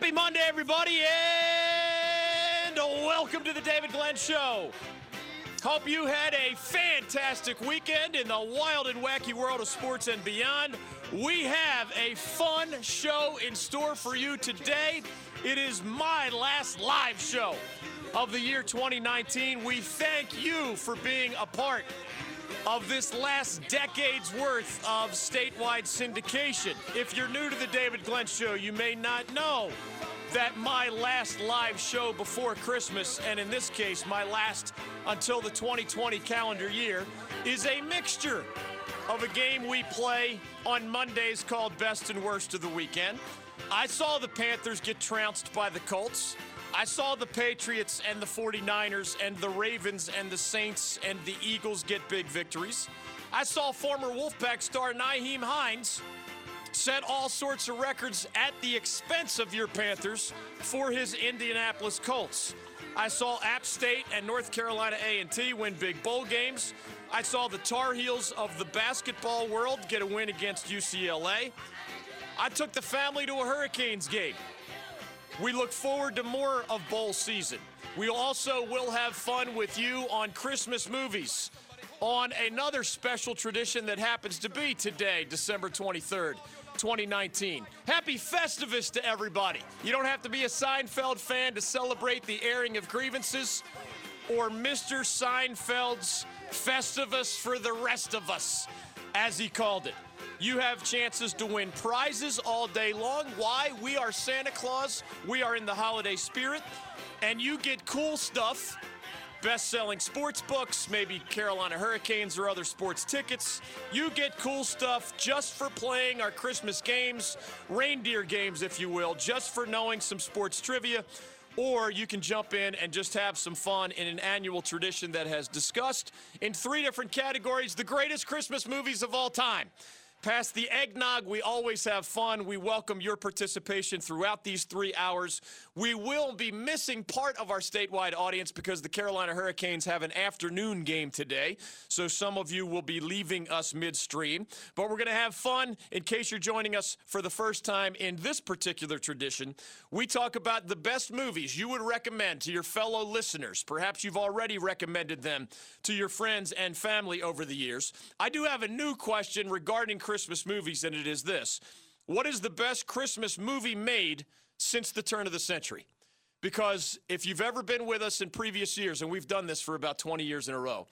Happy Monday, everybody, and welcome to the David Glenn Show. Hope you had a fantastic weekend in the wild and wacky world of sports and beyond. We have a fun show in store for you today. It is my last live show of the year 2019. We thank you for being a part of this last decade's worth of statewide syndication. If you're new to the David Glenn Show, you may not know that my last live show before Christmas, and in this case, my last until the 2020 calendar year, is a mixture of a game we play on Mondays called Best and Worst of the Weekend. I saw the Panthers get trounced by the Colts. I saw the Patriots and the 49ers and the Ravens and the Saints and the Eagles get big victories. I saw former Wolfpack star Nyheim Hines set all sorts of records at the expense of your Panthers for his Indianapolis Colts. I saw App State and North Carolina A&T win big bowl games. I saw the Tar Heels of the basketball world get a win against UCLA. I took the family to a Hurricanes game. We look forward to more of bowl season. We also will have fun with you on Christmas movies, on another special tradition that happens to be today, December 23rd, 2019. Happy Festivus to everybody. You don't have to be a Seinfeld fan to celebrate the airing of grievances or Mr. Seinfeld's Festivus for the rest of us, as he called it. You have chances to win prizes all day long. Why? We are Santa Claus. We are in the holiday spirit. And you get cool stuff, best-selling sports books, maybe Carolina Hurricanes or other sports tickets. You get cool stuff just for playing our Christmas games, reindeer games, if you will, just for knowing some sports trivia. Or you can jump in and just have some fun in an annual tradition that has discussed in three different categories the greatest Christmas movies of all time. Past the eggnog, we always have fun. We welcome your participation throughout these 3 hours. We will be missing part of our statewide audience because the Carolina Hurricanes have an afternoon game today, so some of you will be leaving us midstream. But we're going to have fun in case you're joining us for the first time in this particular tradition. We talk about the best movies you would recommend to your fellow listeners. Perhaps you've already recommended them to your friends and family over the years. I do have a new question regarding Christmas movies, and it is this. What is the best Christmas movie made since the turn of the century? Because if you've ever been with us in previous years, and we've done this for about 20 years in a row,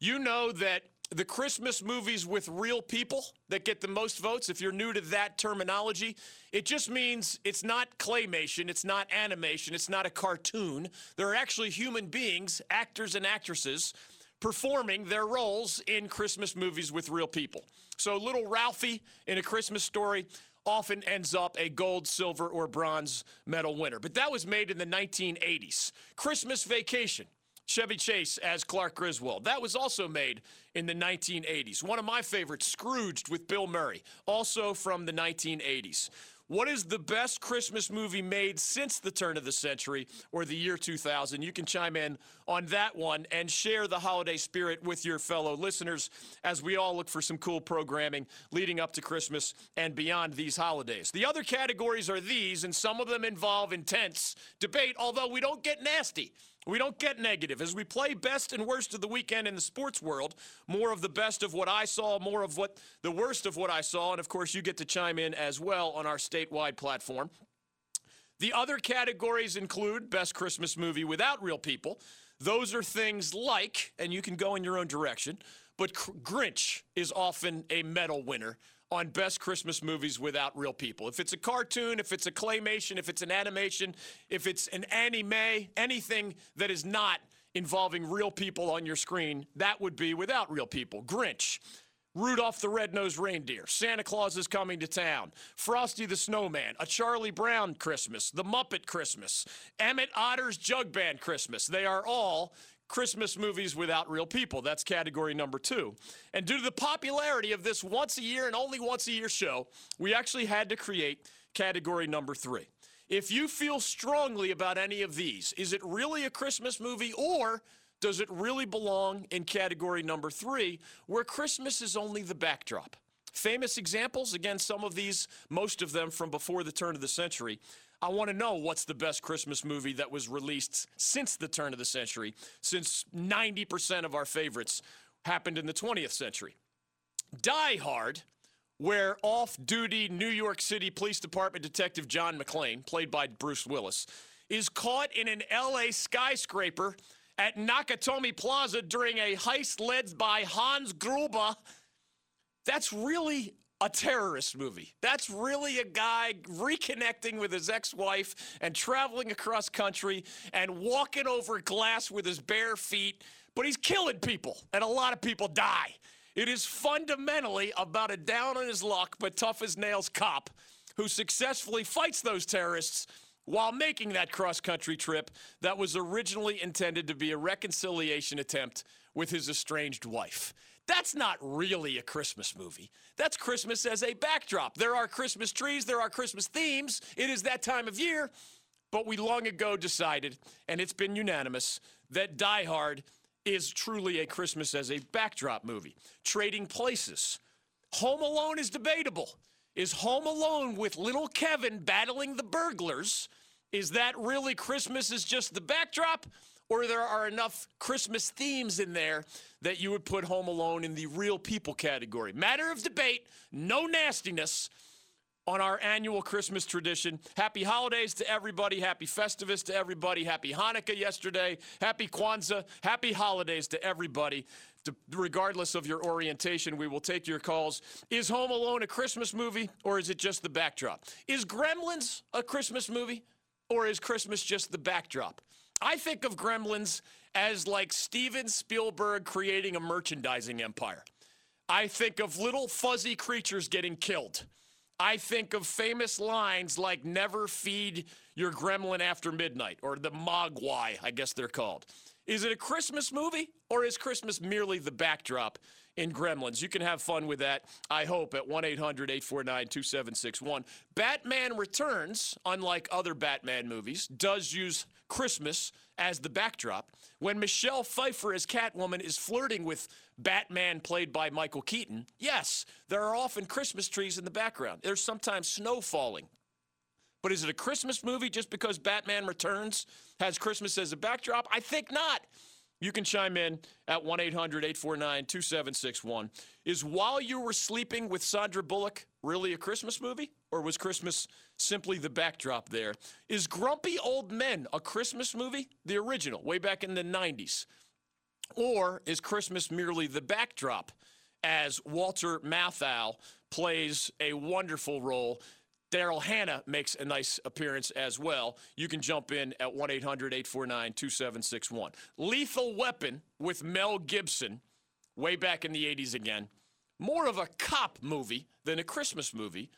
you know that the Christmas movies with real people that get the most votes, if you're new to that terminology, it just means it's not claymation, it's not animation, it's not a cartoon. There are actually human beings, actors and actresses, performing their roles in Christmas movies with real people. So little Ralphie in A Christmas Story often ends up a gold, silver, or bronze medal winner. But that was made in the 1980s. Christmas Vacation, Chevy Chase as Clark Griswold. That was also made in the 1980s. One of my favorites, Scrooged with Bill Murray, also from the 1980s. What is the best Christmas movie made since the turn of the century or the year 2000? You can chime in on that one and share the holiday spirit with your fellow listeners as we all look for some cool programming leading up to Christmas and beyond these holidays. The other categories are these, and some of them involve intense debate, although we don't get nasty. We don't get negative. As we play best and worst of the weekend in the sports world, more of the best of what I saw, more of what the worst of what I saw, and of course you get to chime in as well on our statewide platform. The other categories include best Christmas movie without real people. Those are things like, and you can go in your own direction, but Grinch is often a medal winner on best Christmas movies without real people. If it's a cartoon, if it's a claymation, if it's an animation, if it's an anime, anything that is not involving real people on your screen, that would be without real people. Grinch, Rudolph the Red-Nosed Reindeer, Santa Claus is Coming to Town, Frosty the Snowman, A Charlie Brown Christmas, The Muppet Christmas, Emmett Otter's Jug Band Christmas. They are all Christmas movies without real people. That's category number 2. And due to the popularity of this once a year and only once a year show, we actually had to create category number 3. If you feel strongly about any of these, is it really a Christmas movie or does it really belong in category number 3, where Christmas is only the backdrop? Famous examples, again, some of these, most of them from before the turn of the century. I want to know what's the best Christmas movie that was released since the turn of the century, since 90% of our favorites happened in the 20th century. Die Hard, where off-duty New York City Police Department Detective John McClane, played by Bruce Willis, is caught in an LA skyscraper at Nakatomi Plaza during a heist led by Hans Gruber. That's really a terrorist movie. That's really a guy reconnecting with his ex-wife and traveling across country and walking over glass with his bare feet, but he's killing people, and a lot of people die. It is fundamentally about a down-on-his-luck but tough-as-nails cop who successfully fights those terrorists while making that cross-country trip that was originally intended to be a reconciliation attempt with his estranged wife. That's not really a Christmas movie. That's Christmas as a backdrop. There are Christmas trees. There are Christmas themes. It is that time of year. But we long ago decided, and it's been unanimous, that Die Hard is truly a Christmas as a backdrop movie. Trading Places. Home Alone is debatable. Is Home Alone with little Kevin battling the burglars, is that really Christmas is just the backdrop? Or there are enough Christmas themes in there that you would put Home Alone in the real people category. Matter of debate, no nastiness on our annual Christmas tradition. Happy holidays to everybody. Happy Festivus to everybody. Happy Hanukkah yesterday. Happy Kwanzaa. Happy holidays to everybody. Regardless of your orientation, we will take your calls. Is Home Alone a Christmas movie, or is it just the backdrop? Is Gremlins a Christmas movie, or is Christmas just the backdrop? I think of Gremlins as like Steven Spielberg creating a merchandising empire. I think of little fuzzy creatures getting killed. I think of famous lines like never feed your gremlin after midnight, or the mogwai, I guess they're called. Is it a Christmas movie, or is Christmas merely the backdrop in Gremlins? You can have fun with that, I hope, at 1-800-849-2761. Batman Returns, unlike other Batman movies, does use Christmas as the backdrop. When Michelle Pfeiffer as Catwoman is flirting with Batman, played by Michael Keaton, yes, there are often Christmas trees in the background. There's sometimes snow falling. But is it a Christmas movie just because Batman Returns has Christmas as a backdrop? I think not. You can chime in at 1-800-849-2761. Is While You Were Sleeping with Sandra Bullock really a Christmas movie? Or was Christmas simply the backdrop there? Is Grumpy Old Men a Christmas movie? The original, way back in the 90s. Or is Christmas merely the backdrop as Walter Matthau plays a wonderful role? Daryl Hannah makes a nice appearance as well. You can jump in at 1-800-849-2761. Lethal Weapon with Mel Gibson, way back in the 80s again. More of a cop movie than a Christmas movie,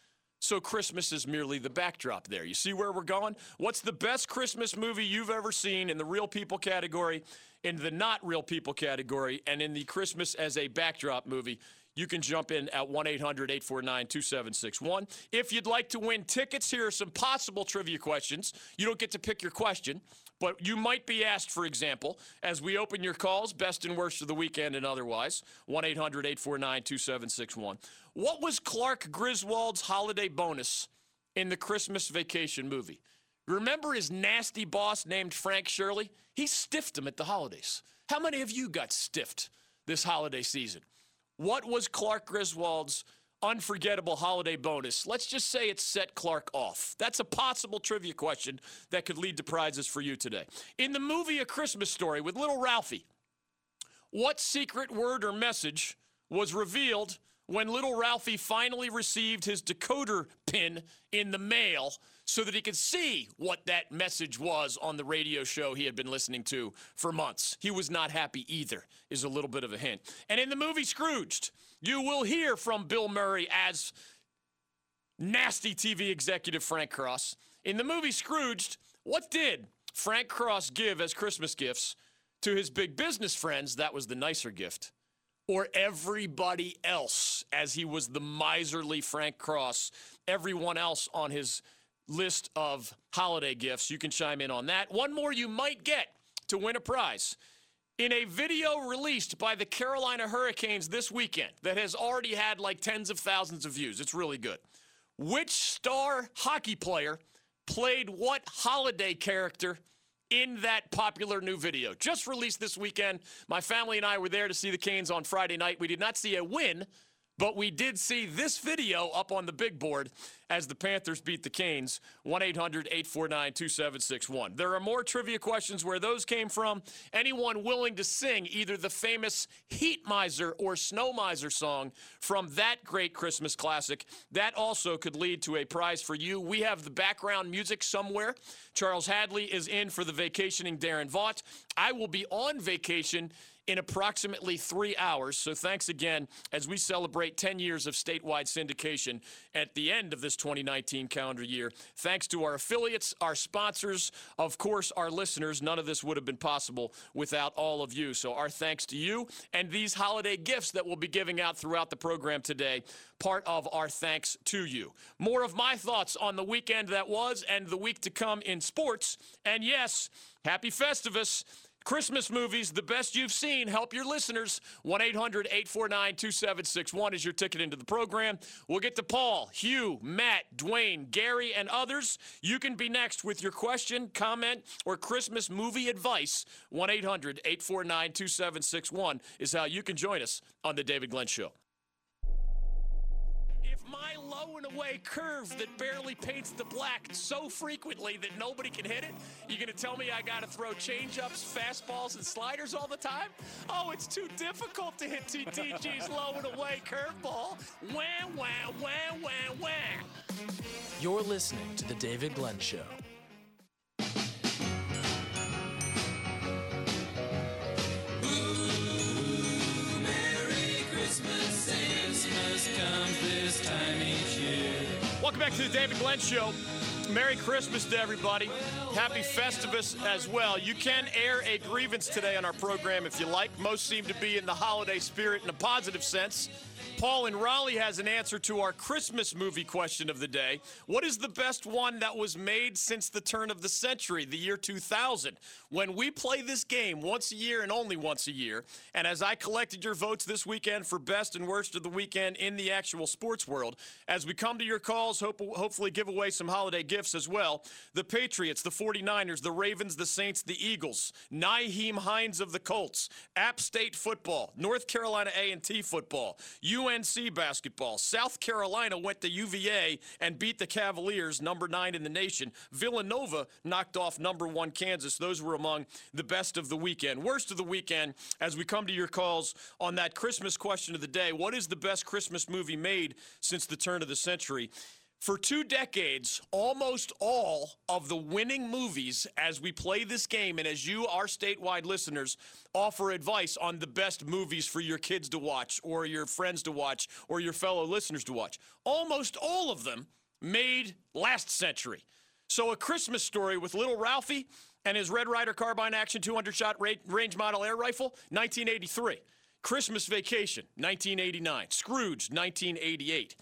so Christmas is merely the backdrop there. You see where we're going? What's the best Christmas movie you've ever seen in the real people category, in the not real people category, and in the Christmas as a backdrop movie? You can jump in at 1-800-849-2761. If you'd like to win tickets, here are some possible trivia questions. You don't get to pick your question, but you might be asked, for example, as we open your calls, best and worst of the weekend and otherwise, 1-800-849-2761. What was Clark Griswold's holiday bonus in the Christmas Vacation movie? Remember his nasty boss named Frank Shirley? He stiffed him at the holidays. How many of you got stiffed this holiday season? What was Clark Griswold's unforgettable holiday bonus? Let's just say it set Clark off. That's a possible trivia question that could lead to prizes for you today. In the movie A Christmas Story with Little Ralphie, what secret word or message was revealed when Little Ralphie finally received his decoder pin in the mail so that he could see what that message was on the radio show he had been listening to for months? He was not happy either, is a little bit of a hint. And in the movie Scrooged, you will hear from Bill Murray as nasty TV executive Frank Cross. In the movie Scrooged, what did Frank Cross give as Christmas gifts to his big business friends? That was the nicer gift. Or everybody else, as he was the miserly Frank Cross, everyone else on his list of holiday gifts. You can chime in on that. One more you might get to win a prize. In a video released by the Carolina Hurricanes this weekend that has already had like tens of thousands of views, it's really good, which star hockey player played what holiday character in that popular new video? Just released this weekend. My family and I were there to see the Canes on Friday night. We did not see a win, but we did see this video up on the big board as the Panthers beat the Canes, 1-800-849-2761. There are more trivia questions where those came from. Anyone willing to sing either the famous Heat Miser or Snow Miser song from that great Christmas classic, that also could lead to a prize for you. We have the background music somewhere. Charles Hadley is in for the vacationing Darren Vaught. I will be on vacation in approximately 3 hours. So thanks again as we celebrate 10 years of statewide syndication at the end of this 2019 calendar year. Thanks to our affiliates, our sponsors, of course, our listeners. None of this would have been possible without all of you. So our thanks to you and these holiday gifts that we'll be giving out throughout the program today, part of our thanks to you. More of my thoughts on the weekend that was and the week to come in sports. And yes, happy Festivus. Christmas movies, the best you've seen. Help your listeners. 1-800-849-2761 is your ticket into the program. We'll get to Paul, Hugh, Matt, Dwayne, Gary, and others. You can be next with your question, comment, or Christmas movie advice. 1-800-849-2761 is how you can join us on The David Glenn Show. My low and away curve that barely paints the black so frequently that nobody can hit it? You're going to tell me I got to throw change-ups, fastballs, and sliders all the time? Oh, it's too difficult to hit TTG's low and away curveball. Wah, wah, wah, wah, wah. You're listening to The David Glenn Show. Welcome back to the David Glenn Show. Merry Christmas to everybody. Happy Festivus as well. You can air a grievance today on our program if you like. Most seem to be in the holiday spirit in a positive sense. Paul in Raleigh has an answer to our Christmas movie question of the day. What is the best one that was made since the turn of the century, the year 2000? When we play this game once a year and only once a year, and as I collected your votes this weekend for best and worst of the weekend in the actual sports world, as we come to your calls, hopefully give away some holiday gifts as well, the Patriots, the 49ers, the Ravens, the Saints, the Eagles, Nyheim Hines of the Colts, App State football, North Carolina A&T football, UNC basketball. South Carolina went to UVA and beat the Cavaliers, number 9 in the nation. Villanova knocked off number 1 Kansas. Those were among the best of the weekend. Worst of the weekend, as we come to your calls on that Christmas question of the day, what is the best Christmas movie made since the turn of the century? For 2 decades, almost all of the winning movies as we play this game and as you, our statewide listeners, offer advice on the best movies for your kids to watch or your friends to watch or your fellow listeners to watch, almost all of them made last century. So A Christmas Story with Little Ralphie and his Red Ryder Carbine Action 200-shot range model air rifle, 1983. Christmas Vacation, 1989. Scrooged, 1988.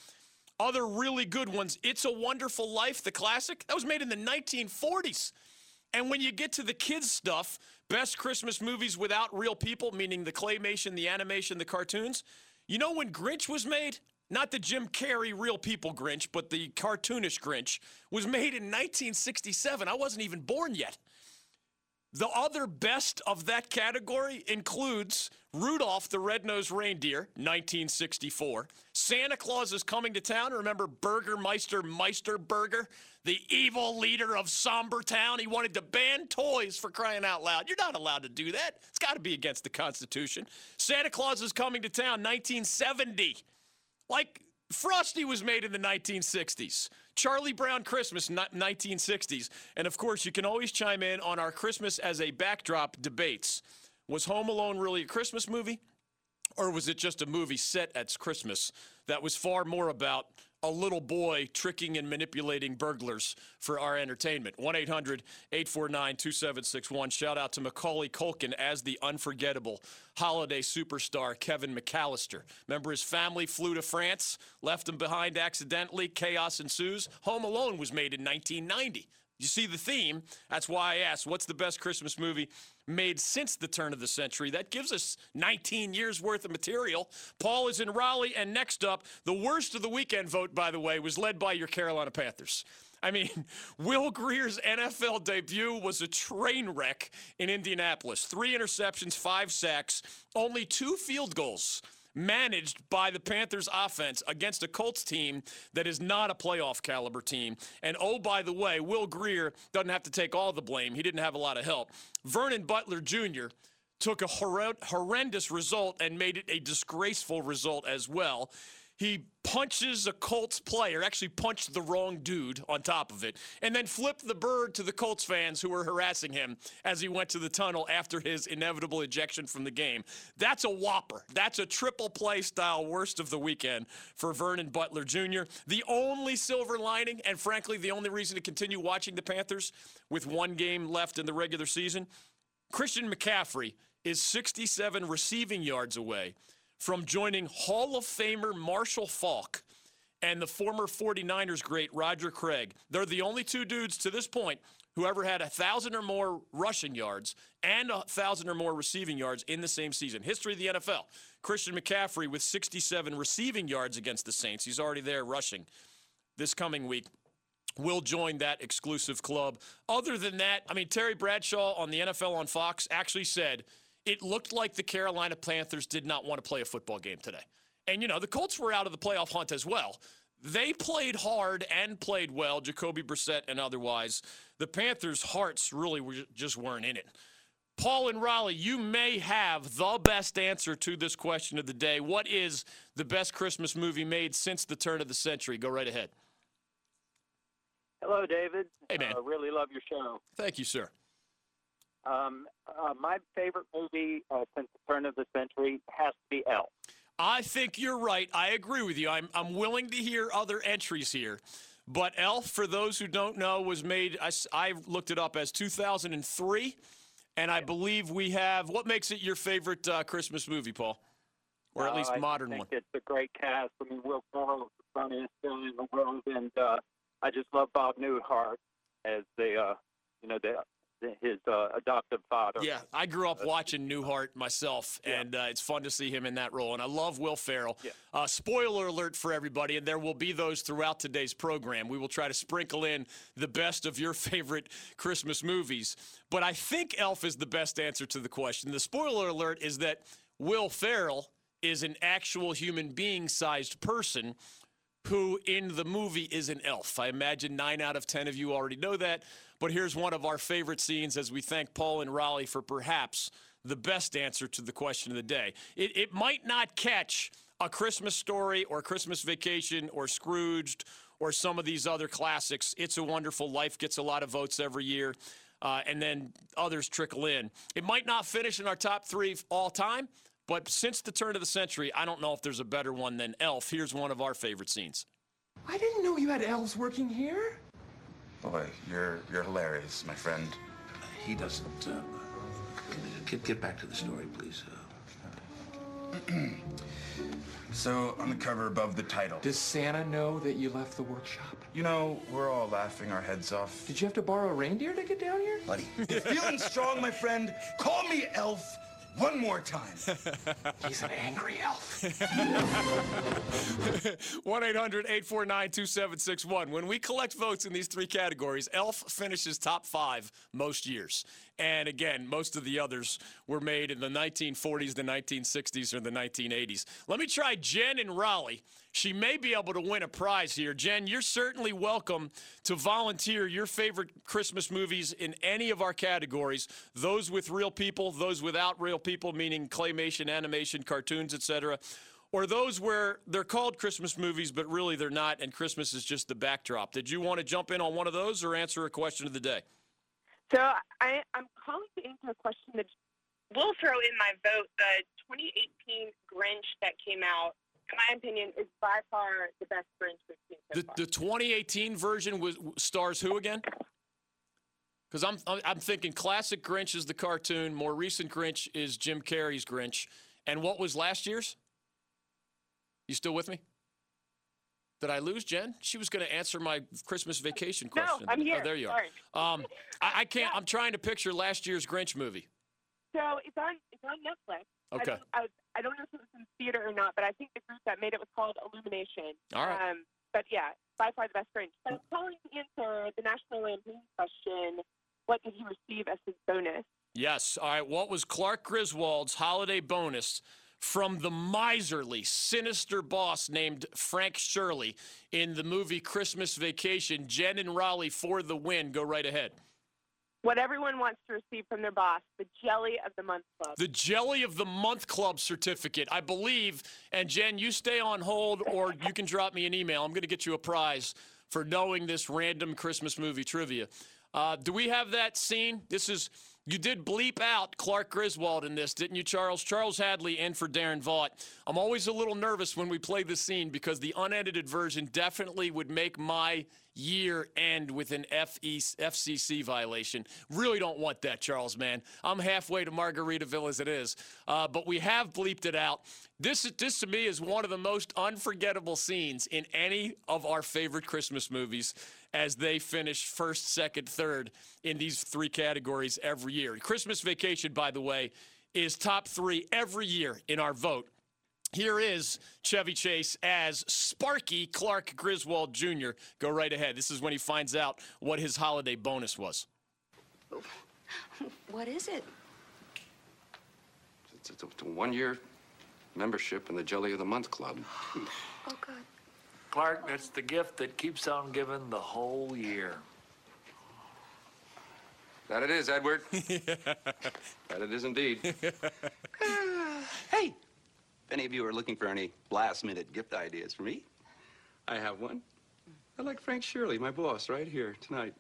Other really good ones, It's a Wonderful Life, the classic, that was made in the 1940s. And when you get to the kids' stuff, best Christmas movies without real people, meaning the claymation, the animation, the cartoons, you know when Grinch was made? Not the Jim Carrey real people Grinch, but the cartoonish Grinch was made in 1967. I wasn't even born yet. The other best of that category includes Rudolph the Red-Nosed Reindeer, 1964. Santa Claus is Coming to Town. Remember Burgermeister Meisterburger, the evil leader of Somber Town? He wanted to ban toys, for crying out loud. You're not allowed to do that. It's got to be against the Constitution. Santa Claus is Coming to Town, 1970. Like, Frosty was made in the 1960s. Charlie Brown Christmas, 1960s. And, of course, you can always chime in on our Christmas as a backdrop debates. Was Home Alone really a Christmas movie, or was it just a movie set at Christmas that was far more about a little boy tricking and manipulating burglars for our entertainment? 1-800-849-2761. Shout out to Macaulay Culkin as the unforgettable holiday superstar Kevin McAllister. Remember, his family flew to France, left him behind accidentally. Chaos ensues. Home Alone was made in 1990. You see the theme. That's why I asked, what's the best Christmas movie made since the turn of the century? That gives us 19 years worth of material. Paul is in Raleigh, and next up, the worst of the weekend vote, by the way, was led by your Carolina Panthers. I mean, Will Greer's NFL debut was a train wreck in Indianapolis. 3 interceptions, 5 sacks, only 2 field goals managed by the Panthers offense against a Colts team that is not a playoff caliber team. And oh, by the way, Will Greer doesn't have to take all the blame. He didn't have a lot of help. Vernon Butler Jr. took a horrendous result and made it a disgraceful result as well. He punches a Colts player, actually punched the wrong dude on top of it, and then flipped the bird to the Colts fans who were harassing him as he went to the tunnel after his inevitable ejection from the game. That's a whopper. That's a triple play style worst of the weekend for Vernon Butler Jr. The only silver lining, and frankly, the only reason to continue watching the Panthers with 1 game left in the regular season, Christian McCaffrey is 67 receiving yards away from joining Hall of Famer Marshall Faulk and the former 49ers great Roger Craig. They're the only 2 dudes to this point who ever had 1,000 or more rushing yards and 1,000 or more receiving yards in the same season. History of the NFL. Christian McCaffrey with 67 receiving yards against the Saints. He's already there rushing this coming week. Will join that exclusive club. Other than that, I mean, Terry Bradshaw on the NFL on Fox actually said, it looked like the Carolina Panthers did not want to play a football game today. And, you know, the Colts were out of the playoff hunt as well. They played hard and played well, Jacoby Brissett and otherwise. The Panthers' hearts really just weren't in it. Paul and Raleigh, you may have the best answer to this question of the day. What is the best Christmas movie made since the turn of the century? Go right ahead. Hello, David. Hey, man. I really love your show. Thank you, sir. My favorite movie since the turn of the century has to be Elf. I think you're right. I agree with you. I'm willing to hear other entries here. But Elf, for those who don't know, was made, I looked it up, as 2003. And I believe we have, what makes it your favorite Christmas movie, Paul? Or at least modern one. I think it's a great cast. I mean, Will Ferrell is the funniest guy in the world. And I just love Bob Newhart as the, his adoptive father. Yeah, I grew up watching Newhart myself, and it's fun to see him in that role. And I love Will Ferrell. Yeah. Spoiler alert for everybody, and there will be those throughout today's program. We will try to sprinkle in the best of your favorite Christmas movies. But I think Elf is the best answer to the question. The spoiler alert is that Will Ferrell is an actual human being-sized person who in the movie is an elf. I imagine 9 out of 10 of you already know that, but here's one of our favorite scenes as we thank Paul and Raleigh for perhaps the best answer to the question of the day. It might not catch A Christmas Story or Christmas Vacation or Scrooged or some of these other classics. It's a Wonderful Life gets a lot of votes every year, and then others trickle in. It might not finish in our top 3 all time, but since the turn of the century, I don't know if there's a better one than Elf. Here's one of our favorite scenes. I didn't know you had elves working here. Boy, you're hilarious, my friend. He doesn't. Get back to the story, please. So, on the cover above the title. Does Santa know that you left the workshop? You know, we're all laughing our heads off. Did you have to borrow a reindeer to get down here? Buddy, you're feeling strong, my friend. Call me Elf. One more time. He's an angry elf. 1-800-849-2761. When we collect votes in these 3 categories, Elf finishes top 5 most years. And again, most of the others were made in the 1940s, the 1960s, or the 1980s. Let me try Jen in Raleigh. She may be able to win a prize here. Jen, you're certainly welcome to volunteer your favorite Christmas movies in any of our categories, those with real people, those without real people, meaning claymation, animation, cartoons, etc., or those where they're called Christmas movies, but really they're not, and Christmas is just the backdrop. Did you want to jump in on one of those or answer a question of the day? So I'm calling to answer a question that will throw in my vote. The 2018 Grinch that came out, in my opinion, is by far the best Grinch we've seen so far. The 2018 version stars who again? Because I'm thinking classic Grinch is the cartoon, more recent Grinch is Jim Carrey's Grinch. And what was last year's? You still with me? Did I lose Jen? She was going to answer my Christmas Vacation question. No, I'm here. Oh, there you are. I can't. Yeah. I'm trying to picture last year's Grinch movie. So it's on Netflix. Okay. I don't know if it was in theater or not, but I think the group that made it was called Illumination. All right. But yeah, by far the best Grinch. So calling into the National Lampoon question, what did he receive as his bonus? Yes. All right. What was Clark Griswold's holiday bonus from the miserly, sinister boss named Frank Shirley in the movie Christmas Vacation? Jen and Raleigh for the win. Go right ahead. What everyone wants to receive from their boss, the Jelly of the Month Club. The Jelly of the Month Club certificate, I believe. And, Jen, you stay on hold or you can drop me an email. I'm going to get you a prize for knowing this random Christmas movie trivia. Do we have that scene? This is, you did bleep out Clark Griswold in this, didn't you, Charles? Charles Hadley in for Darren Vaught. I'm always a little nervous when we play this scene because the unedited version definitely would make my year end with an FCC violation. Really don't want that, Charles, man. I'm halfway to Margaritaville as it is. But we have bleeped it out. This to me is one of the most unforgettable scenes in any of our favorite Christmas movies as they finish first, second, third in these three categories every year. Christmas Vacation, by the way, is top three every year in our vote. Here is Chevy Chase as Sparky Clark Griswold Jr. Go right ahead. This is when he finds out what his holiday bonus was. What is it? It's a one-year membership in the Jelly of the Month Club. Oh, God. Clark, that's the gift that keeps on giving the whole year. That it is, Edward. That it is indeed. Hey, if any of you are looking for any last-minute gift ideas for me, I have one. I like Frank Shirley, my boss, right here tonight.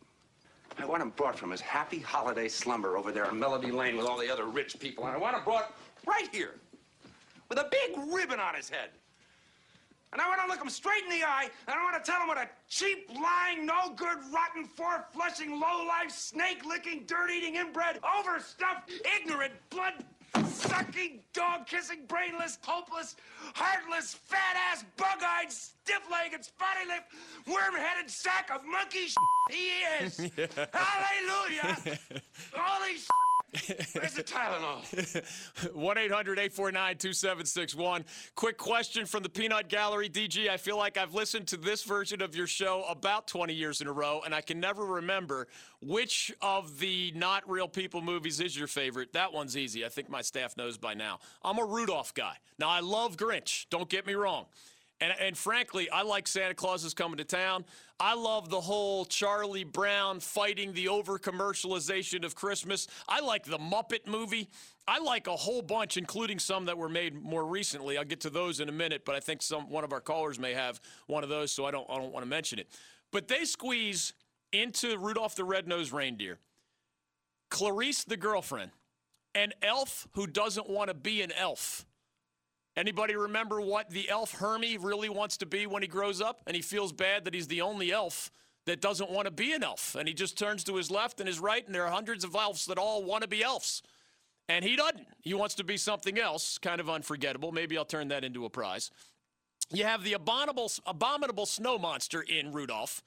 I want him brought from his happy holiday slumber over there on Melody Lane with all the other rich people, and I want him brought right here with a big ribbon on his head. And I want to look him straight in the eye, and I want to tell him what a cheap, lying, no-good, rotten, four-flushing, low-life, snake-licking, dirt-eating, inbred, overstuffed, ignorant, blood-sucking, dog-kissing, brainless, hopeless, heartless, fat-ass, bug-eyed, stiff-legged, spotty-lipped, worm-headed sack of monkey s*** he is! Hallelujah! Holy s***! Where's the Tylenol? 1-800-849-2761. Quick question from the Peanut Gallery. DG, I feel like I've listened to this version of your show about 20 years in a row, and I can never remember which of the Not Real People movies is your favorite. That one's easy. I think my staff knows by now. I'm a Rudolph guy. Now, I love Grinch. Don't get me wrong. And frankly, I like Santa Claus is Coming to Town. I love the whole Charlie Brown fighting the over-commercialization of Christmas. I like the Muppet movie. I like a whole bunch, including some that were made more recently. I'll get to those in a minute, but I think one of our callers may have one of those, so I don't want to mention it. But they squeeze into Rudolph the Red-Nosed Reindeer, Clarice the girlfriend, an elf who doesn't want to be an elf. Anybody remember what the elf Hermie really wants to be when he grows up? And he feels bad that he's the only elf that doesn't want to be an elf. And he just turns to his left and his right, and there are hundreds of elves that all want to be elves. And he doesn't. He wants to be something else, kind of unforgettable. Maybe I'll turn that into a prize. You have the abominable snow monster in Rudolph.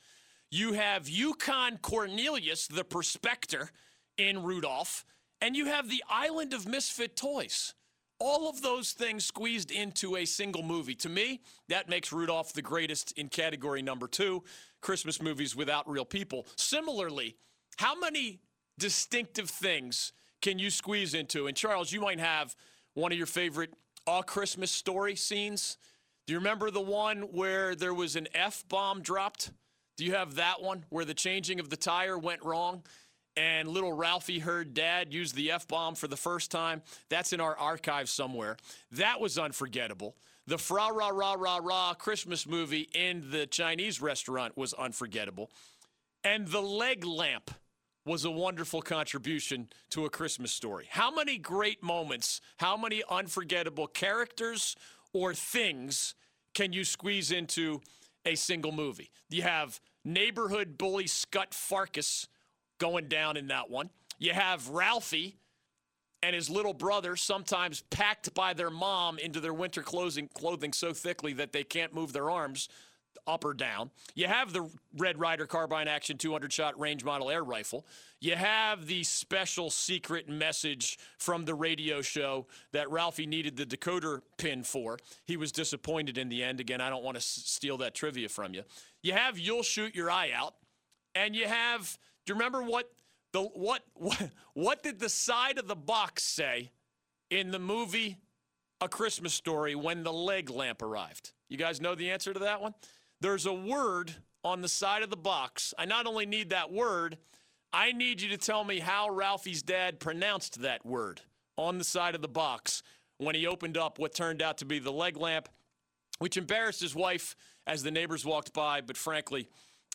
You have Yukon Cornelius, the prospector, in Rudolph. And you have the Island of Misfit Toys. All of those things squeezed into a single movie. To me, that makes Rudolph the greatest in category number 2, Christmas movies without real people. Similarly, how many distinctive things can you squeeze into? And Charles, you might have one of your favorite A Christmas Story scenes. Do you remember the one where there was an F-bomb dropped? Do you have that one where the changing of the tire went wrong? And little Ralphie heard Dad use the F-bomb for the first time. That's in our archive somewhere. That was unforgettable. The Fra-Ra-Ra-Ra-Ra Christmas movie in the Chinese restaurant was unforgettable. And the leg lamp was a wonderful contribution to A Christmas Story. How many great moments, how many unforgettable characters or things can you squeeze into a single movie? You have neighborhood bully Scut Farkas going down in that one. You have Ralphie and his little brother, sometimes packed by their mom into their winter clothing so thickly that they can't move their arms. up or down. You have the Red Ryder Carbine Action 200-shot range model air rifle. You have the special secret message from the radio show that Ralphie needed the decoder pin for. He was disappointed in the end. Again, I don't want to steal that trivia from you. You have You'll Shoot Your Eye Out, and you have, do you remember what did the side of the box say in the movie A Christmas Story when the leg lamp arrived? You guys know the answer to that one? There's a word on the side of the box. I not only need that word, I need you to tell me how Ralphie's dad pronounced that word on the side of the box when he opened up what turned out to be the leg lamp, which embarrassed his wife as the neighbors walked by. But frankly,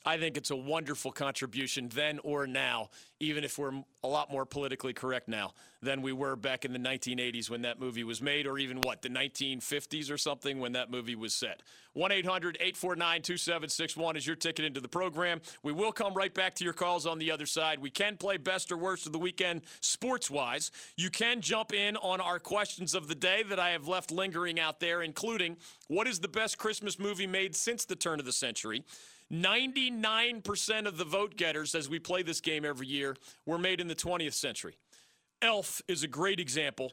I think it's a wonderful contribution then or now, even if we're a lot more politically correct now than we were back in the 1980s when that movie was made, or even what, the 1950s or something when that movie was set. 1-800-849-2761 is your ticket into the program. We will come right back to your calls on the other side. We can play best or worst of the weekend sports-wise. You can jump in on our questions of the day that I have left lingering out there, including what is the best Christmas movie made since the turn of the century? 99% of the vote-getters, as we play this game every year, were made in the 20th century. Elf is a great example,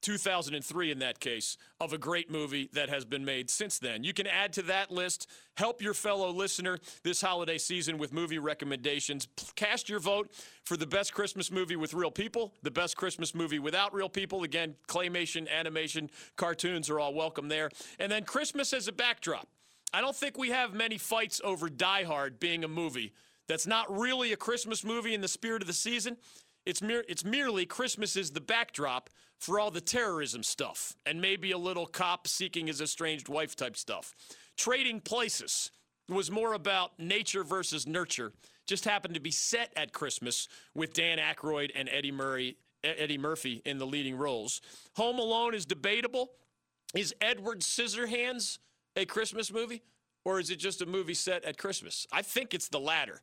2003 in that case, of a great movie that has been made since then. You can add to that list, help your fellow listener this holiday season with movie recommendations. Cast your vote for the best Christmas movie with real people, the best Christmas movie without real people. Again, claymation, animation, cartoons are all welcome there. And then Christmas as a backdrop. I don't think we have many fights over Die Hard being a movie that's not really a Christmas movie in the spirit of the season. It's merely Christmas is the backdrop for all the terrorism stuff and maybe a little cop seeking his estranged wife type stuff. Trading Places was more about nature versus nurture. Just happened to be set at Christmas with Dan Aykroyd and Eddie Murphy in the leading roles. Home Alone is debatable. Is Edward Scissorhands a Christmas movie, or is it just a movie set at Christmas? I think it's the latter.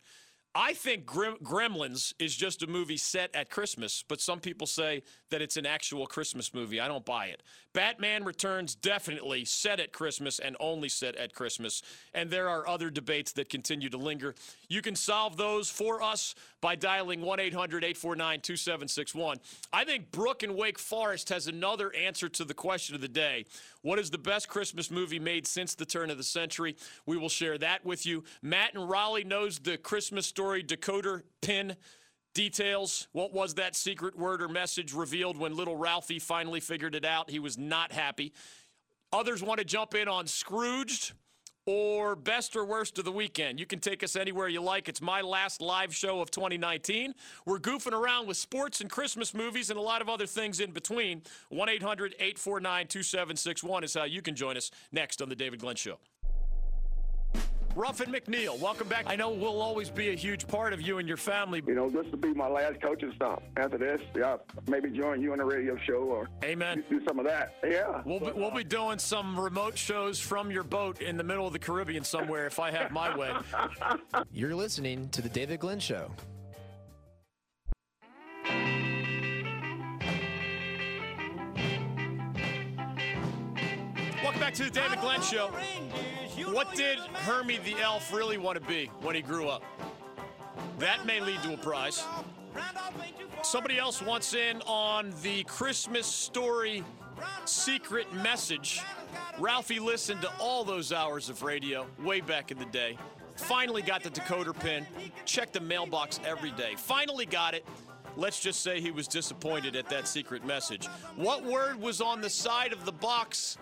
I think Gremlins is just a movie set at Christmas, but some people say that it's an actual Christmas movie. I don't buy it. Batman Returns, definitely set at Christmas and only set at Christmas. And there are other debates that continue to linger. You can solve those for us by dialing 1-800-849-2761. I think Brooke in Wake Forest has another answer to the question of the day. What is the best Christmas movie made since the turn of the century? We will share that with you. Matt in Raleigh knows the Christmas Story decoder pin details. What was that secret word or message revealed when little Ralphie finally figured it out? He was not happy. Others want to jump in on Scrooged or best or worst of the weekend. You can take us anywhere you like. It's my last live show of 2019. We're goofing around with sports and Christmas movies and a lot of other things in between. 1-800-849-2761 is how you can join us next on The David Glenn Show. Ruffin McNeil, welcome back. I know we'll always be a huge part of you and your family. You know, this will be my last coaching stop. After this, yeah, maybe join you on a radio show or amen. Do some of that. Yeah. We'll be doing some remote shows from your boat in the middle of the Caribbean somewhere if I have my way. You're listening to The David Glenn Show. Welcome back to The David Glenn Show. What did Hermie the Elf really want to be when he grew up? That may lead to a prize. Somebody else wants in on the Christmas Story secret message. Ralphie listened to all those hours of radio way back in the day. Finally got the decoder pin. Checked the mailbox every day. Finally got it. Let's just say he was disappointed at that secret message. What word was on the side of the box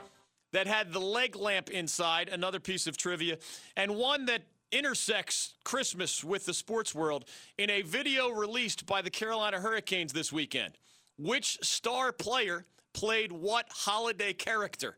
that had the leg lamp inside, another piece of trivia, and one that intersects Christmas with the sports world in a video released by the Carolina Hurricanes this weekend? Which star player played what holiday character?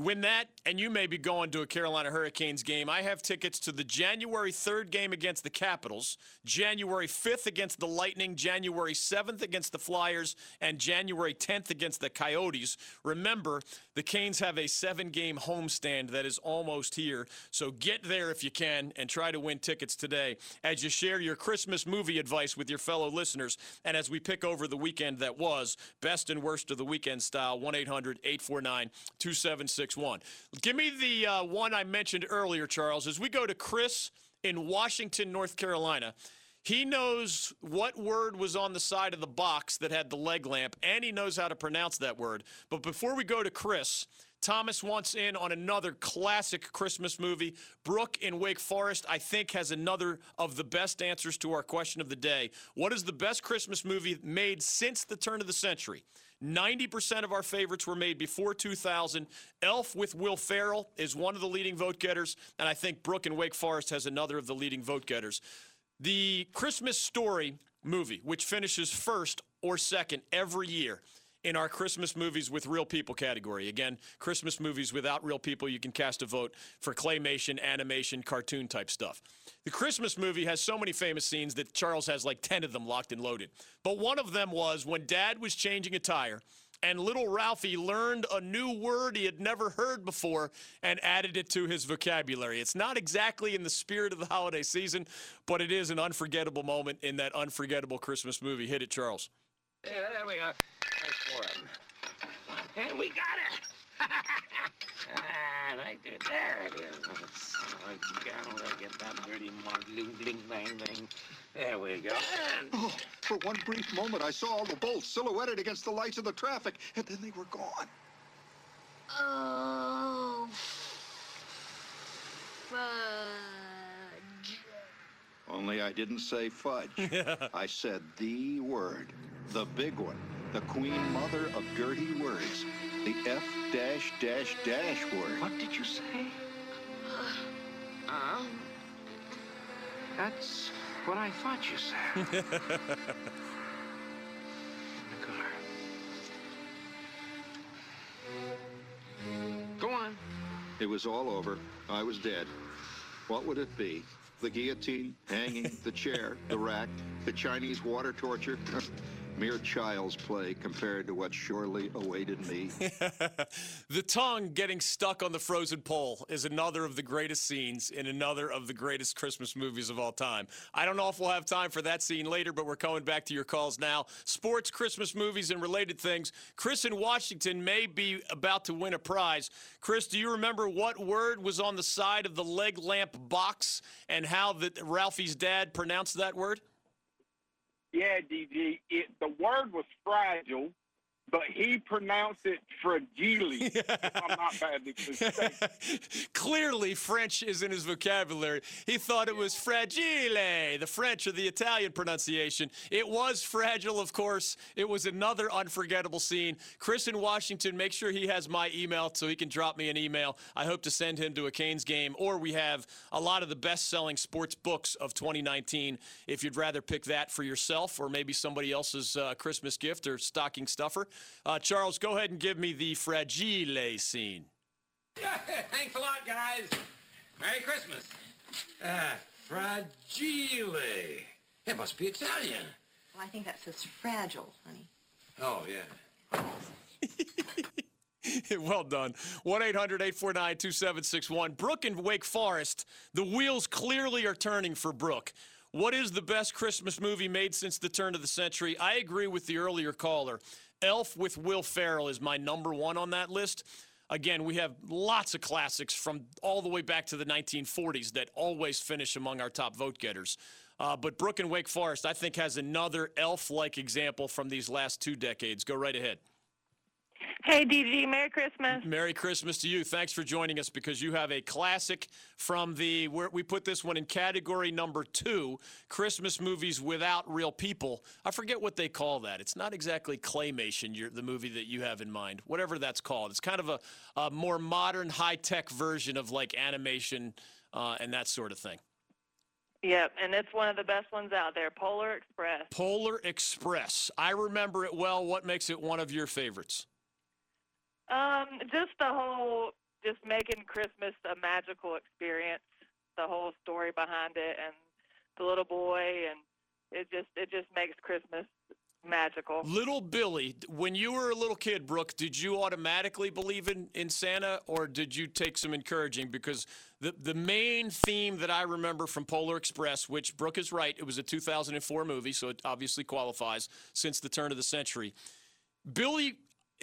Win that, and you may be going to a Carolina Hurricanes game. I have tickets to the January 3rd game against the Capitals, January 5th against the Lightning, January 7th against the Flyers, and January 10th against the Coyotes. Remember, the Canes have a 7-game homestand that is almost here, so get there if you can and try to win tickets today as you share your Christmas movie advice with your fellow listeners and as we pick over the weekend that was, best and worst of the weekend style, 1-800-849-2761. 866-358-8261. Give me the one I mentioned earlier, Charles, as we go to Chris in Washington, North Carolina. He knows what word was on the side of the box that had the leg lamp, and he knows how to pronounce that word. But before we go to Chris, Thomas wants in on another classic Christmas movie. Brooke in Wake Forest, I think, has another of the best answers to our question of the day. What is the best Christmas movie made since the turn of the century? 90% of our favorites were made before 2000. Elf with Will Ferrell is one of the leading vote-getters, and I think Brooke in Wake Forest has another of the leading vote-getters. The Christmas Story movie, which finishes first or second every year in our Christmas movies with real people category. Again, Christmas movies without real people, you can cast a vote for claymation, animation, cartoon type stuff. The Christmas movie has so many famous scenes that Charles has like 10 of them locked and loaded. But one of them was when Dad was changing a tire and little Ralphie learned a new word he had never heard before and added it to his vocabulary. It's not exactly in the spirit of the holiday season, but it is an unforgettable moment in that unforgettable Christmas movie. Hit it, Charles. Yeah, there we go. That's for him. And we got it. Right there it is. I get that dirty mark. Bling, bling, bang, bang. There we go. Oh, for one brief moment, I saw all the bolts silhouetted against the lights of the traffic, and then they were gone. Oh, fudge. Only I didn't say fudge. I said the word, the big one, the queen mother of dirty words. The F dash dash dash word. What did you say? That's what I thought you said. In the car. Go on. It was all over. I was dead. What would it be? The guillotine, hanging, the chair, the rack, the Chinese water torture. Mere child's play compared to what surely awaited me. The tongue getting stuck on the frozen pole is another of the greatest scenes in another of the greatest Christmas movies of all time. I don't know if we'll have time for that scene later, but we're coming back to your calls now. Sports, Christmas movies, and related things. Chris in Washington may be about to win a prize. Chris, do you remember what word was on the side of the leg lamp box and how Ralphie's dad pronounced that word? Yeah, DG, the word was fragile, but he pronounced it fragile, if I'm not badly mistaken. Clearly, French is in his vocabulary. He thought it was fragile, the French or the Italian pronunciation. It was fragile, of course. It was another unforgettable scene. Chris in Washington, make sure he has my email so he can drop me an email. I hope to send him to a Canes game, or we have a lot of the best-selling sports books of 2019, if you'd rather pick that for yourself or maybe somebody else's Christmas gift or stocking stuffer. Charles, go ahead and give me the fragile scene. Thanks a lot, guys. Merry Christmas. Fragile. It must be Italian. Well, I think that says fragile, honey. Oh, yeah. Well done. 1-800-849-2761. Brooke in Wake Forest. The wheels clearly are turning for Brooke. What is the best Christmas movie made since the turn of the century? I agree with the earlier caller. Elf with Will Ferrell is my number one on that list. Again, we have lots of classics from all the way back to the 1940s that always finish among our top vote-getters. But Brooke and Wake Forest, I think, has another elf-like example from these last two decades. Go right ahead. Hey, DG, Merry Christmas. Merry Christmas to you. Thanks for joining us because you have a classic from we put this one in category number 2, Christmas movies without real people. I forget what they call that. It's not exactly claymation, the movie that you have in mind, whatever that's called. It's kind of a more modern, high-tech version of like animation and that sort of thing. Yep, and it's one of the best ones out there, Polar Express. Polar Express. I remember it well. What makes it one of your favorites? Just the whole, just making Christmas a magical experience, the whole story behind it and the little boy, and it just makes Christmas magical. Little Billy, when you were a little kid, Brooke, did you automatically believe in Santa, or did you take some encouraging? Because the main theme that I remember from Polar Express, which Brooke is right, it was a 2004 movie, so it obviously qualifies since the turn of the century. Billy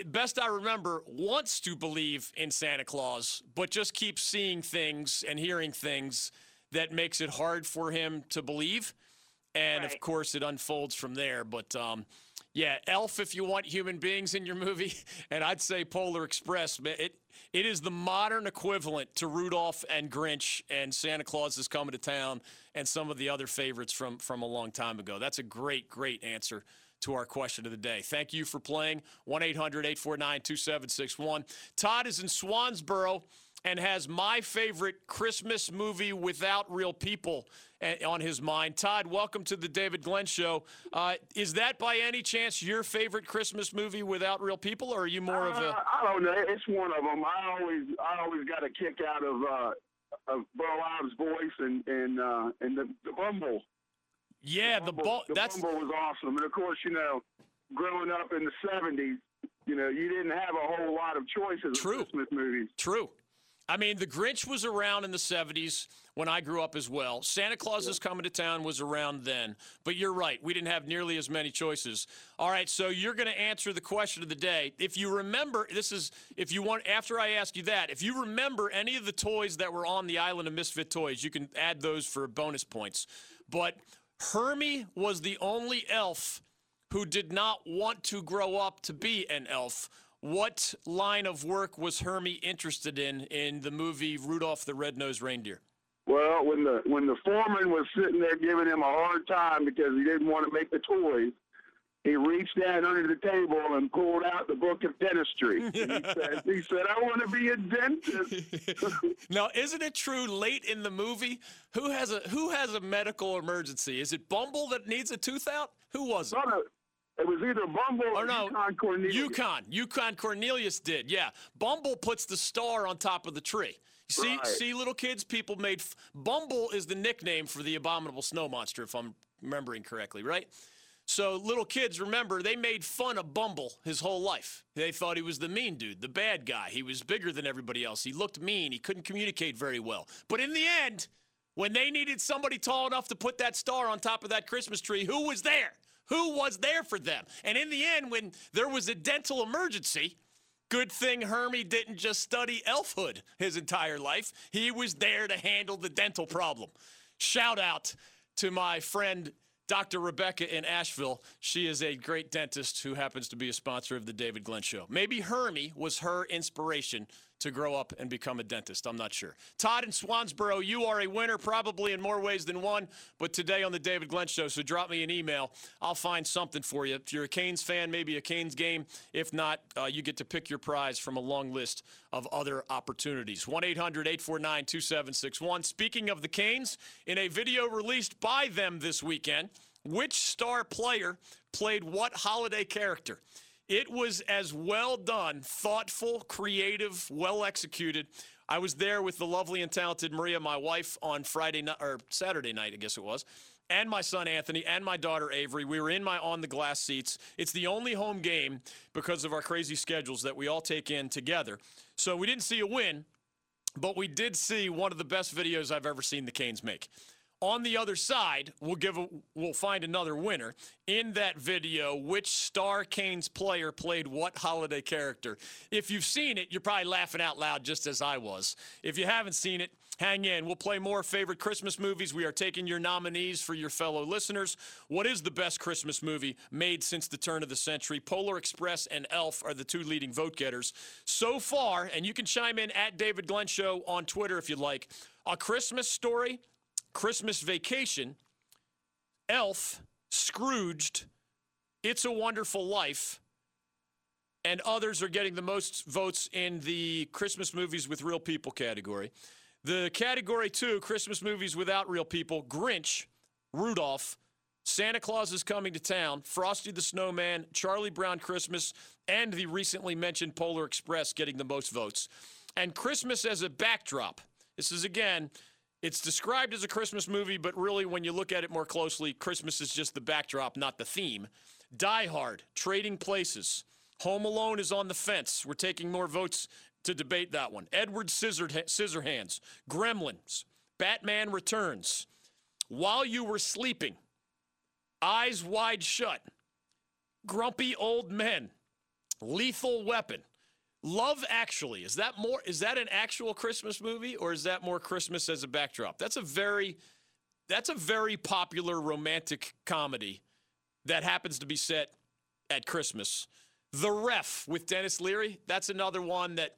best I remember, wants to believe in Santa Claus, but just keeps seeing things and hearing things that makes it hard for him to believe. And, right, of course, it unfolds from there. But, yeah, Elf, if you want human beings in your movie, and I'd say Polar Express. It is the modern equivalent to Rudolph and Grinch and Santa Claus is Coming to Town and some of the other favorites from a long time ago. That's a great, great answer to our question of the day. Thank you for playing. 1-800-849-2761. Todd is in Swansboro and has my favorite Christmas movie without real people on his mind. Todd, welcome to the David Glenn Show. Is that by any chance your favorite Christmas movie without real people, or are you more of a... I don't know. It's one of them. I always got a kick out of Bo Ives' voice and the Bumble. Yeah, the Bumble was awesome. And, of course, you know, growing up in the 70s, you know, you didn't have a whole lot of choices of Christmas movies. True. I mean, the Grinch was around in the 70s when I grew up as well. Santa Claus is Coming to Town was around then. But you're right. We didn't have nearly as many choices. All right, so you're going to answer the question of the day. If you remember, this is, if you want, after I ask you that, if you remember any of the toys that were on the Island of Misfit Toys, you can add those for bonus points. But Hermie was the only elf who did not want to grow up to be an elf. What line of work was Hermie interested in the movie Rudolph the Red-Nosed Reindeer? Well, when the foreman was sitting there giving him a hard time because he didn't want to make the toys, he reached down under the table and pulled out the book of dentistry. And he said, I want to be a dentist. Now, isn't it true late in the movie? Who has a medical emergency? Is it Bumble that needs a tooth out? Who was it? It was either Bumble or UConn Cornelius. UConn Cornelius did, yeah. Bumble puts the star on top of the tree. See, little kids, people made... Bumble is the nickname for the abominable snow monster, if I'm remembering correctly, right? So little kids, remember, they made fun of Bumble his whole life. They thought he was the mean dude, the bad guy. He was bigger than everybody else. He looked mean. He couldn't communicate very well. But in the end, when they needed somebody tall enough to put that star on top of that Christmas tree, who was there? Who was there for them? And in the end, when there was a dental emergency, good thing Hermie didn't just study elfhood his entire life. He was there to handle the dental problem. Shout out to my friend, Dr. Rebecca in Asheville. She is a great dentist who happens to be a sponsor of the David Glenn Show. Maybe Hermie was her inspiration to grow up and become a dentist. I'm not sure. Todd in Swansboro, you are a winner probably in more ways than one, but today on the David Glenn Show, so drop me an email. I'll find something for you. If you're a Canes fan, maybe a Canes game. If not, you get to pick your prize from a long list of other opportunities. 1-800-849-2761. Speaking of the Canes, in a video released by them this weekend, which star player played what holiday character? It was as well done, thoughtful, creative, well executed. I was there with the lovely and talented Maria, my wife, on Friday night, or Saturday night, I guess it was, and my son Anthony and my daughter Avery. We were in my on the glass seats. It's the only home game because of our crazy schedules that we all take in together. So we didn't see a win, but we did see one of the best videos I've ever seen the Canes make. On the other side, we'll find another winner. In that video, which star Canes player played what holiday character? If you've seen it, you're probably laughing out loud just as I was. If you haven't seen it, hang in. We'll play more favorite Christmas movies. We are taking your nominees for your fellow listeners. What is the best Christmas movie made since the turn of the century? Polar Express and Elf are the two leading vote getters so far, and you can chime in at David Glenn Show on Twitter if you'd like. A Christmas Story, Christmas Vacation, Elf, Scrooged, It's a Wonderful Life, and others are getting the most votes in the Christmas movies with real people category. The category 2, Christmas movies without real people, Grinch, Rudolph, Santa Claus is Coming to Town, Frosty the Snowman, Charlie Brown Christmas, and the recently mentioned Polar Express getting the most votes. And Christmas as a backdrop. This is, again, it's described as a Christmas movie, but really when you look at it more closely, Christmas is just the backdrop, not the theme. Die Hard, Trading Places. Home Alone is on the fence. We're taking more votes to debate that one. Edward Scissorhands, Gremlins, Batman Returns, While You Were Sleeping, Eyes Wide Shut, Grumpy Old Men, Lethal Weapon. Love Actually. Is that more? Is that an actual Christmas movie, or is that more Christmas as a backdrop? That's a very popular romantic comedy that happens to be set at Christmas. The Ref with Dennis Leary. That's another one that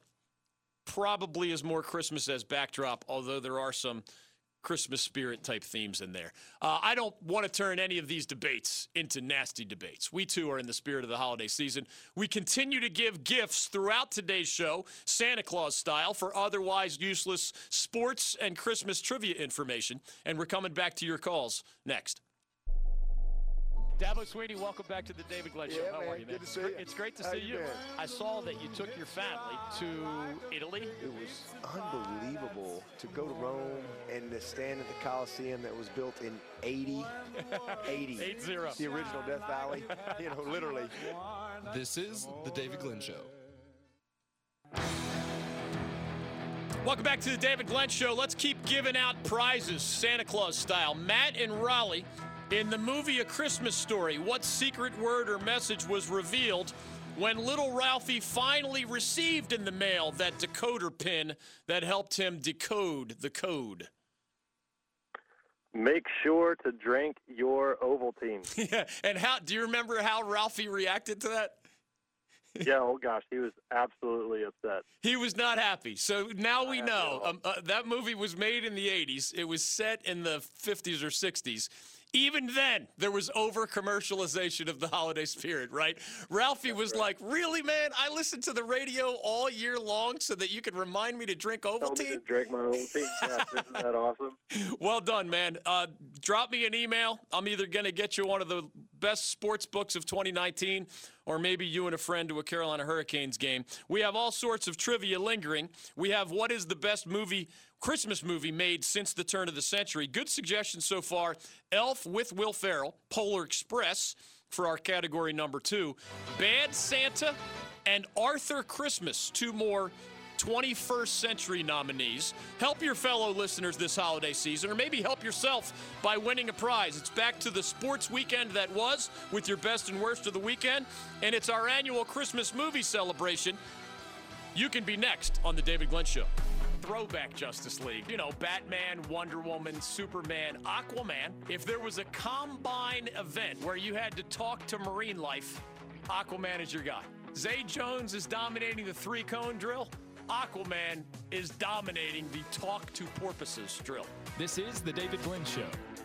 probably is more Christmas as backdrop, although there are some Christmas spirit type themes in there. I don't want to turn any of these debates into nasty debates. We too are in the spirit of the holiday season. We continue to give gifts throughout today's show, Santa Claus style, for otherwise useless sports and Christmas trivia information. And we're coming back to your calls next. Dabo Sweeney, welcome back to the David Glenn Show. How are you, man? Good to see you. It's great to see you. Man? I saw that you took your family to Italy. It was unbelievable to go to Rome and to stand at the Colosseum that was built in 80. 80. The original Death Valley. You know, literally. This is the David Glenn Show. Welcome back to the David Glenn Show. Let's keep giving out prizes, Santa Claus style. Matt in Raleigh. In the movie A Christmas Story, what secret word or message was revealed when little Ralphie finally received in the mail that decoder pin that helped him decode the code? Make sure to drink your Ovaltine. Yeah, and how do you remember how Ralphie reacted to that? Yeah, oh gosh, he was absolutely upset. He was not happy. So now we know that movie was made in the 80s. It was set in the 50s or 60s. Even then, there was over-commercialization of the holiday spirit, right? Ralphie was like, really, man? I listened to the radio all year long so that you could remind me to drink Ovaltine? Told me to drink my Ovaltine. Yeah, isn't that awesome? Well done, man. Drop me an email. I'm either going to get you one of the best sports books of 2019 or maybe you and a friend to a Carolina Hurricanes game. We have all sorts of trivia lingering. We have what is the best movie Christmas movie made since the turn of the century. Good suggestions so far. Elf with Will Ferrell, Polar Express for our category number 2. Bad Santa and Arthur Christmas, two more 21st century nominees. Help your fellow listeners this holiday season, or maybe help yourself by winning a prize. It's back to the sports weekend that was with your best and worst of the weekend, and it's our annual Christmas movie celebration. You can be next on The David Glenn Show. Throwback Justice League. You know, Batman, Wonder Woman, Superman, Aquaman. If there was a combine event where you had to talk to marine life, Aquaman is your guy. Zay Jones is dominating the 3-cone drill. Aquaman is dominating the talk to porpoises drill. This is The David Glenn Show.